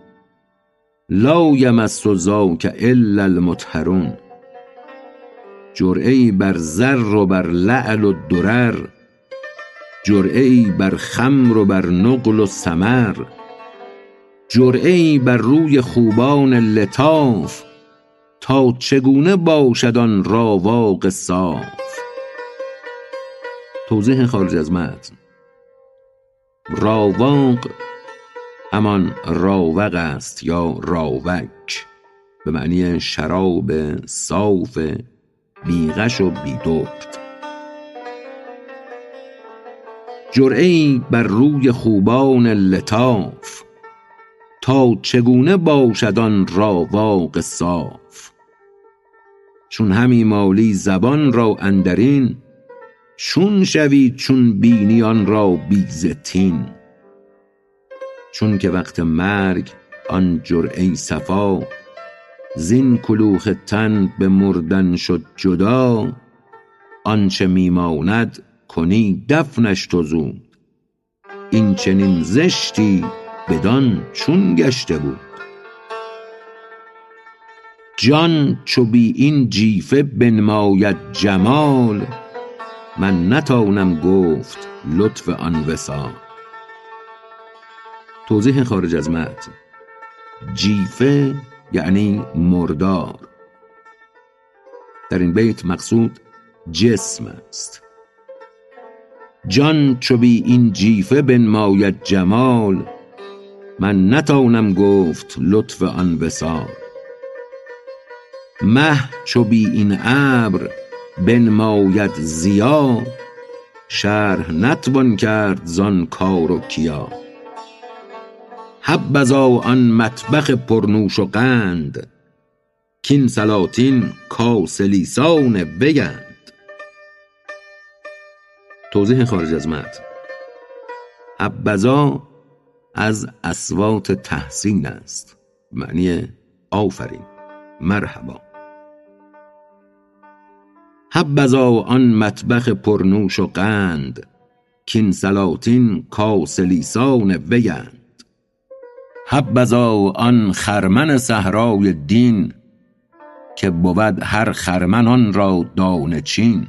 لا یمس ذاک الا المطهرون. جرعه‌ای بر زر و بر لعل و درر، جرعه‌ای بر خمر و بر نقل و ثمر. جرعه‌ای بر روی خوبان لطاف، تا چگونه باشد آن را واق صاف. توضیح خارج از متن: راواق همان راوق است یا راوک، به معنی شراب صاف بیغش و بیدرد. جرعه‌ای بر روی خوبان لطاف، تا چگونه باشد آن را واق صاف. چون همی مالی زبان را اندرین، چون شوی چون بینی آن را بی زتین. چون که وقت مرگ آن جرعه صفا، زین کلوخ تن به مردن شد جدا. آنچه میماند کنی دفنش تو زود، این چنین زشتی بدان چون گشته بود. جان چو بی این جیفه بنماید جمال، من نتوانم گفت لطف آن وصال. توضیح خارج از متن: جیفه یعنی مردار. در این بیت مقصود جسم است. جان چو بی این جیفه بنماید جمال، من نتوانم گفت لطف آن وصال. مه چو بی این ابر بنماید ضیا، شرح نتوان کرد زان کار و کیا. حبذا آن مطبخ پرنوش و قند، کین سلاطین کاسلیسان بگند. توضیح خارج از متن. حبذا از اصوات تحسین است، معنی آفرین، مرحبا. حبذا آن مطبخ پرنوش و قند، کین سلاطین کاسلیسان بگند. حبذا آن خرمن صحرای دین، که بود هر خرمن آن را دانه چین.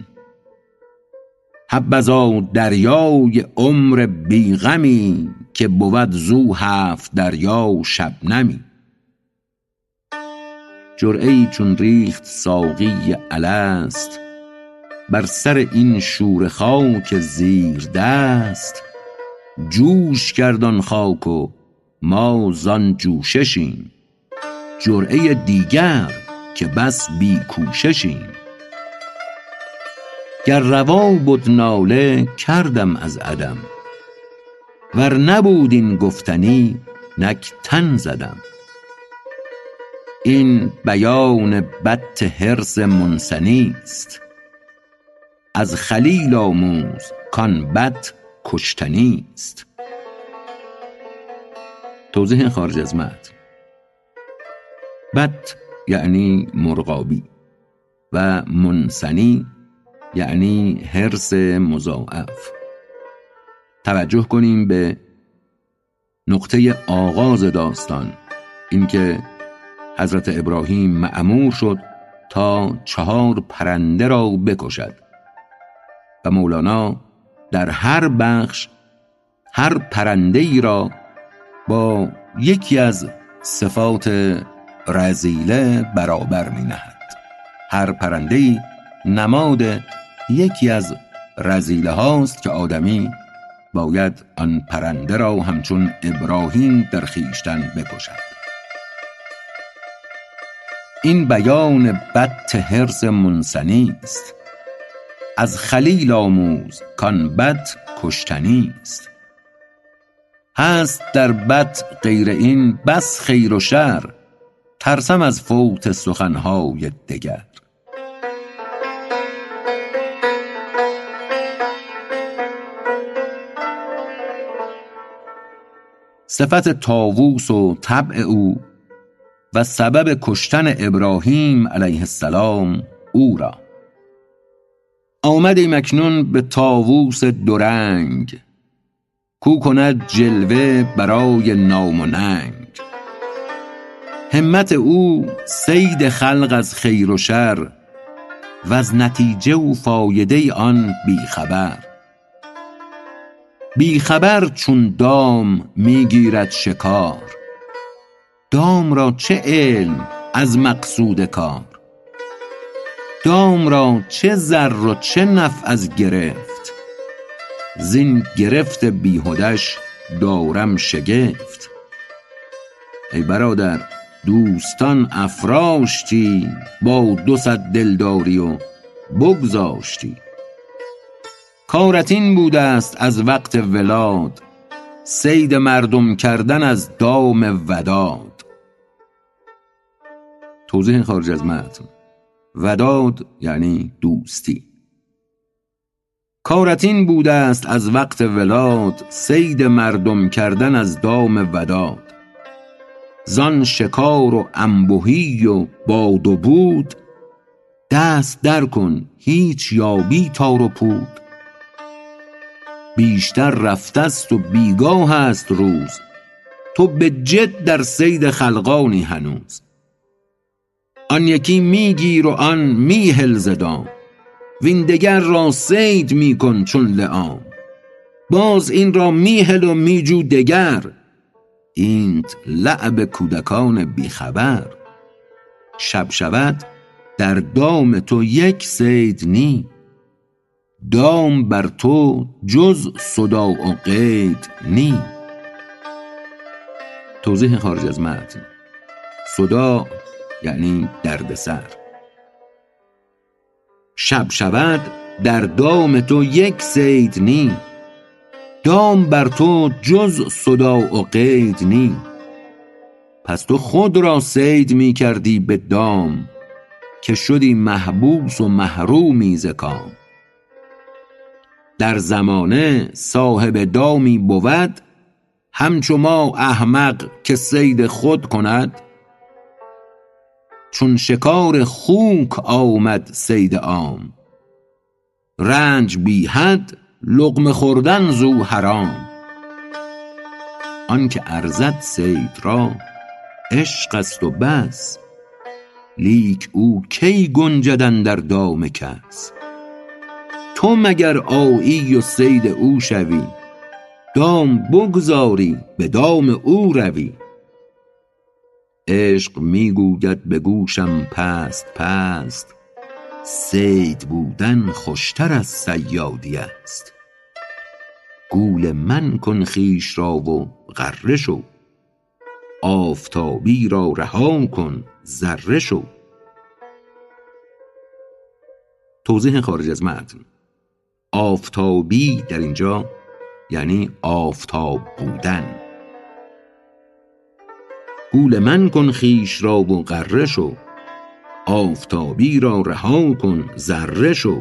حبذا دریای عمر بیغمی، که بود زو هفت دریا شبنمی. جرعه‌ای چون ریخت ساقی الست، بر سر این شوره خاک زیر دست. جوش کردن خاک و ما زان جوششیم، جرعه دیگر که بس بی کوششیم. گر روا بود ناله کردم از عدم، ور نبود این گفتنی نک تن زدم. این بیان بط حرص منسنی است، از خلیل آموز کان بط کشتنی است. توضیح خارج از متن. بط یعنی مرغابی و منسنی یعنی حرص مضاعف. توجه کنیم به نقطه آغاز داستان، اینکه حضرت ابراهیم مأمور شد تا 4 پرنده را بکشد و مولانا در هر بخش هر پرنده‌ای را با یکی از صفات رذیله برابر می‌نهد. هر پرنده‌ای نماد یکی از رذیله هاست که آدمی باید آن پرنده را همچون ابراهیم در خویشتن بکشد. این بیان بط حرص منسنی است، از خلیل آموز کان بط کشتنی است. هست در بط غیر این بس خیر و شر، ترسم از فوت سخنهای دگر. صفت طاووس و طبع او و سبب کشتن ابراهیم علیه السلام او را. آمدیم اکنون به طاووس دورنگ، کو کند جلوه برای نام و ننگ. همت او صید خلق از خیر و شر، و از نتیجه و فایده آن بیخبر. بیخبر چون دام میگیرد شکار، دام را چه علم از مقصود کار. دام را چه ضر و چه نفع از گرفت، زین گرفت بیهودش دارم شگفت. ای برادر دوستان افراشتی، با 200 دلداری و بگذاشتی. کارت این بوده است از وقت ولاد، صید مردم کردن از دام وداد. توضیح خارج از متن. وداد یعنی دوستی. کارت این بوده است از وقت ولاد، صید مردم کردن از دام وداد. زان شکار و انبهی و باد و بود، دست در کن هیچ یابی تار و پود. بیشتر رفتست و بیگاه است روز، تو به جد در صید خلقانی هنوز. آن یکی میگیر و آن میهل زدام، وین دگر را صید میکن چون لعام. باز این را میهل و میجو دگر، اینت لعب کودکان بیخبر. شب شود در دام تو یک صید نی، دام بر تو جز صدا و قید نی. توضیح خارج از متن. صدا یعنی دردسر. شب شود در دام تو یک صید نی، دام بر تو جز صدا و قید نی. پس تو خود را صید می کردی به دام، که شدی محبوس و محرومی ز کام. در زمانه صاحب دامی بود، همچو ما احمق که صید خود کند. چون شکار خوک آمد صید عام، رنج بی حد لقمه خوردن زو حرام. آن که ارزد صید را عشق است و بس، لیک او کی گنجدن در دام کس. تو مگر آیی و صید او شوی، دام بگذاری به دام او روی. عشق میگوید به گوشم پست پست، صید بودن خوشتر از صیادی است. گول من کن خویش را و غره شو، آفتابی را رها کن ذره شو. توضیح خارج از متن: آفتابی در اینجا یعنی آفتاب بودن. گول من کن خویش را و غره شو، آفتابی را رها کن ذره شو.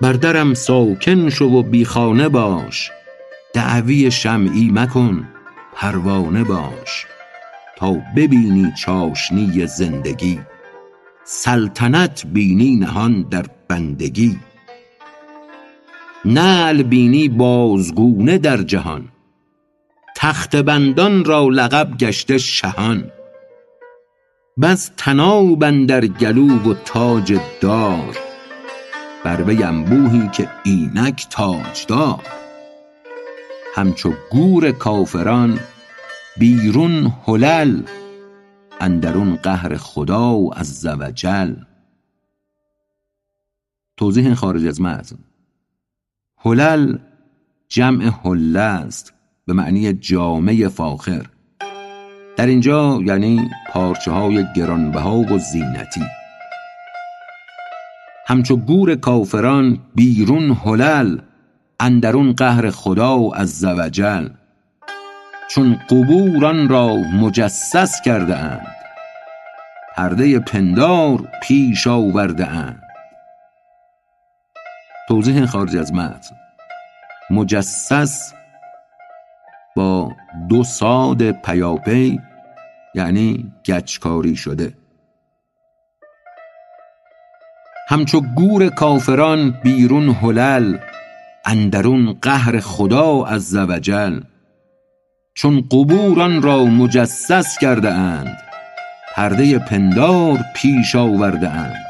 بر درم ساکن شو و بیخانه باش، دعوی شمعی مکن پروانه باش. تا ببینی چاشنی زندگی، سلطنت بینی نهان در بندگی. نعل بینی بازگونه در جهان، تخت بندان را لقب گشته شهان. بس طناب اندر گلو و تاج دار، بر وی انبوهی که اینک تاجدار. همچو گور کافران بیرون هلل، اندرون قهر خدا عز و جل. توضیح خارج از متن: هلل جمع حله است به معنی جامه فاخر. در اینجا یعنی پارچه های گرانبها و زینتی. همچو گور کافران بیرون هلل، اندرون قهر خدا عز و جل. چون قبوران را مجسس کرده اند، پرده پندار پیش آورده اند. توضیح خارج از متن: مجسس با دو صاد پیاپی یعنی گچکاری شده. همچو گور کافران بیرون هلل، اندرون قهر خدا عز و جل. چون قبوران را مجسس کرده اند، پرده پندار پیش آورده اند.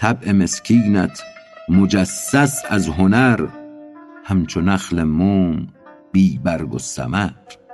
طبع مسکینت مجسس از هنر، همچو نخل موم بی برگ و ثمر.